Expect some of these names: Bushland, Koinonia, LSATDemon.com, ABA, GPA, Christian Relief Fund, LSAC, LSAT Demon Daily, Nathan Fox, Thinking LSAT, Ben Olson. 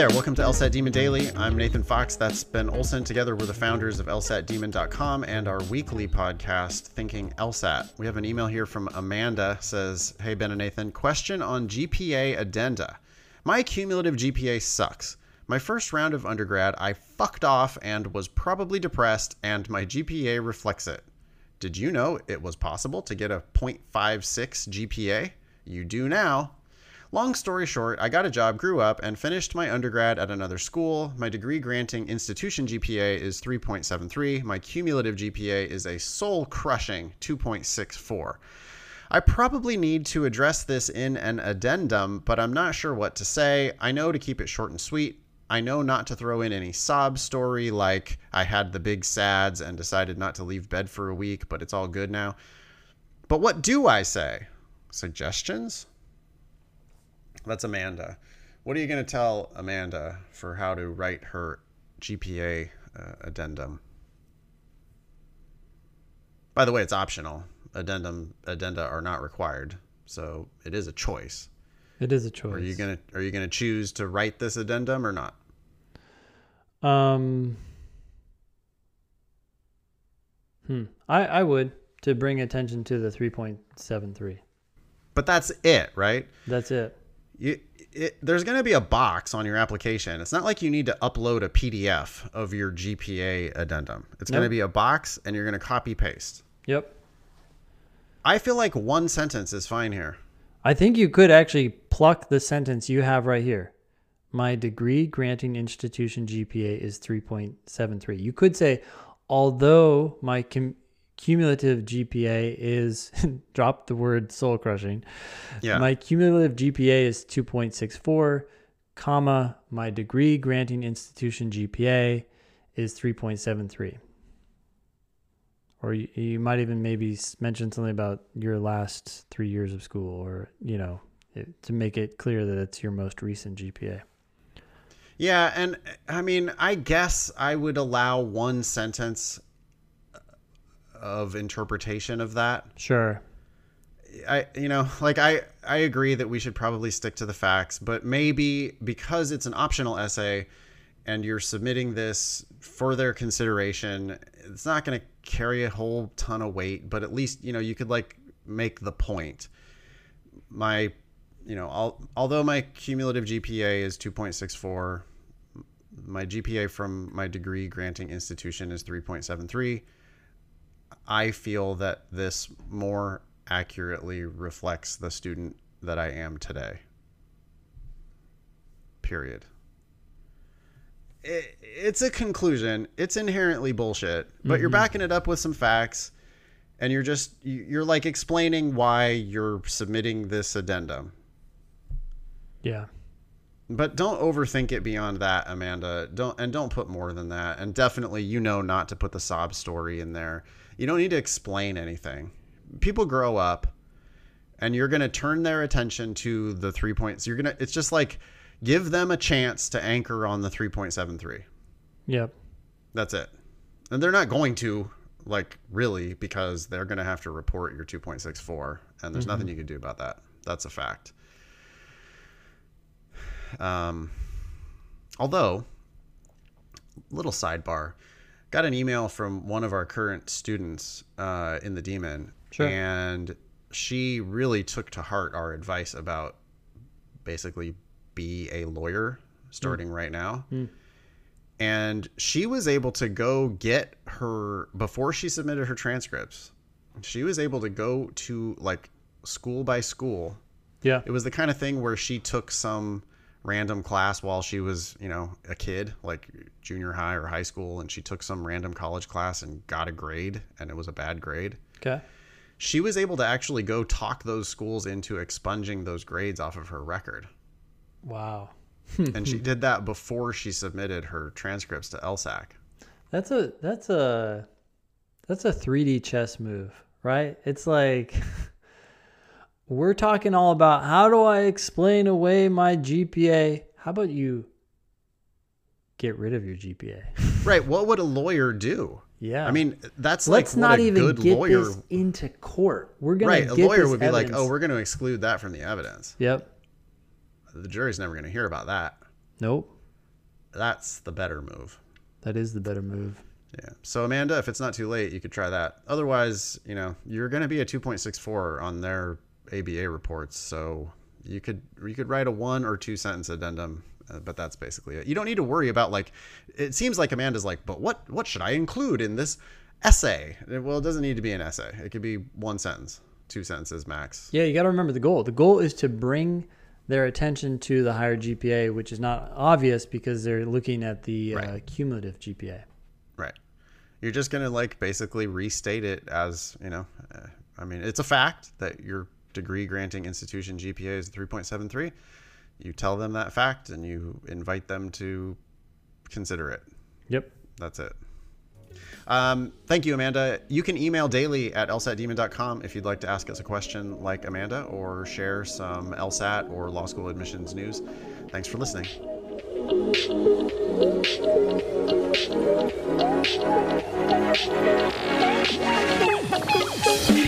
there, welcome to LSAT Demon Daily. I'm Nathan Fox, that's Ben Olson. Together we're the founders of LSATDemon.com and our weekly podcast, Thinking LSAT. We have an email here from Amanda, says, hey Ben and Nathan, question on GPA addenda. My cumulative GPA sucks. My first round of undergrad, I fucked off and was probably depressed and my GPA reflects it. Did you know it was possible to get a 0.56 GPA? You do now. Long story short, I got a job, grew up, and finished my undergrad at another school. My degree-granting institution GPA is 3.73. My cumulative GPA is a soul-crushing 2.64. I probably need to address this in an addendum, but I'm not sure what to say. I know to keep it short and sweet. I know not to throw in any sob story like I had the big sads and decided not to leave bed for a week, but it's all good now. But what do I say? Suggestions? That's Amanda. What are you going to tell Amanda for how to write her GPA addendum? By the way, it's optional. Addenda are not required, so it is a choice. It is a choice. Are you gonna choose to write this addendum or not? I would, to bring attention to the 3.73. But that's it, right? That's it. There's going to be a box on your application. It's not like you need to upload a PDF of your GPA addendum. It's going to be a box and you're going to copy paste. Yep. I feel like one sentence is fine here. I think you could actually pluck the sentence you have right here. My degree granting institution GPA is 3.73. You could say, although my cumulative GPA is, drop the word soul crushing. Yeah. My cumulative GPA is 2.64, comma, my degree granting institution GPA is 3.73. Or you might even maybe mention something about your last 3 years of school, or, you know, to make it clear that it's your most recent GPA. Yeah. And I mean, I guess I would allow one sentence of interpretation of that. Sure. I agree that we should probably stick to the facts, but maybe because it's an optional essay and you're submitting this for their consideration, it's not going to carry a whole ton of weight, but at least, you know, you could like make the point. My, you know, although my cumulative GPA is 2.64, my GPA from my degree granting institution is 3.73. I feel that this more accurately reflects the student that I am today. Period. It's a conclusion. It's inherently bullshit, but you're backing it up with some facts and you're like explaining why you're submitting this addendum. Yeah. But don't overthink it beyond that, Amanda. Don't put more than that. And definitely, you know, not to put the sob story in there. You don't need to explain anything. People grow up and you're going to turn their attention to the 3 points. It's just like, give them a chance to anchor on the 3.73. Yep. That's it. And they're not going to, like, really, because they're going to have to report your 2.64 and there's nothing you can do about that. That's a fact. Although, little sidebar, got an email from one of our current students in the Demon. Sure. And she really took to heart our advice about basically be a lawyer starting right now. And she was able to go get her, before she submitted her transcripts, she was able to go to like school by school. Yeah. It was the kind of thing where she took some random class while she was, you know, a kid, like junior high or high school, and she took some random college class and got a grade, and it was a bad grade. Okay. She was able to actually go talk those schools into expunging those grades off of her record. Wow. And she did that before she submitted her transcripts to LSAC. That's a 3D chess move, right? It's like, we're talking all about how do I explain away my GPA? How about you get rid of your GPA? Right. What would a lawyer do? Yeah. I mean, that's let's like not even get lawyer... this into court. We're going right. to get a lawyer would be evidence. Like, oh, we're going to exclude that from the evidence. Yep. The jury's never going to hear about that. Nope. That's the better move. That is the better move. Yeah. So Amanda, if it's not too late, you could try that. Otherwise, you know, you're going to be a 2.64 on their ABA reports. So you could write a 1 or 2 sentence addendum, but that's basically it. You don't need to worry about, like, it seems like Amanda's like, but what should I include in this essay? Well, it doesn't need to be an essay. It could be 1 sentence, 2 sentences max. Yeah. You got to remember the goal. The goal is to bring their attention to the higher GPA, which is not obvious because they're looking at the cumulative GPA. Right. You're just going to, like, basically restate it as, you know, I mean, it's a fact that your degree granting institution GPA is 3.73. You tell them that fact and you invite them to consider it. Yep. That's it. Thank you, Amanda. You can email daily at LSATDemon.com if you'd like to ask us a question like Amanda or share some LSAT or law school admissions news. Thanks for listening. Thank you.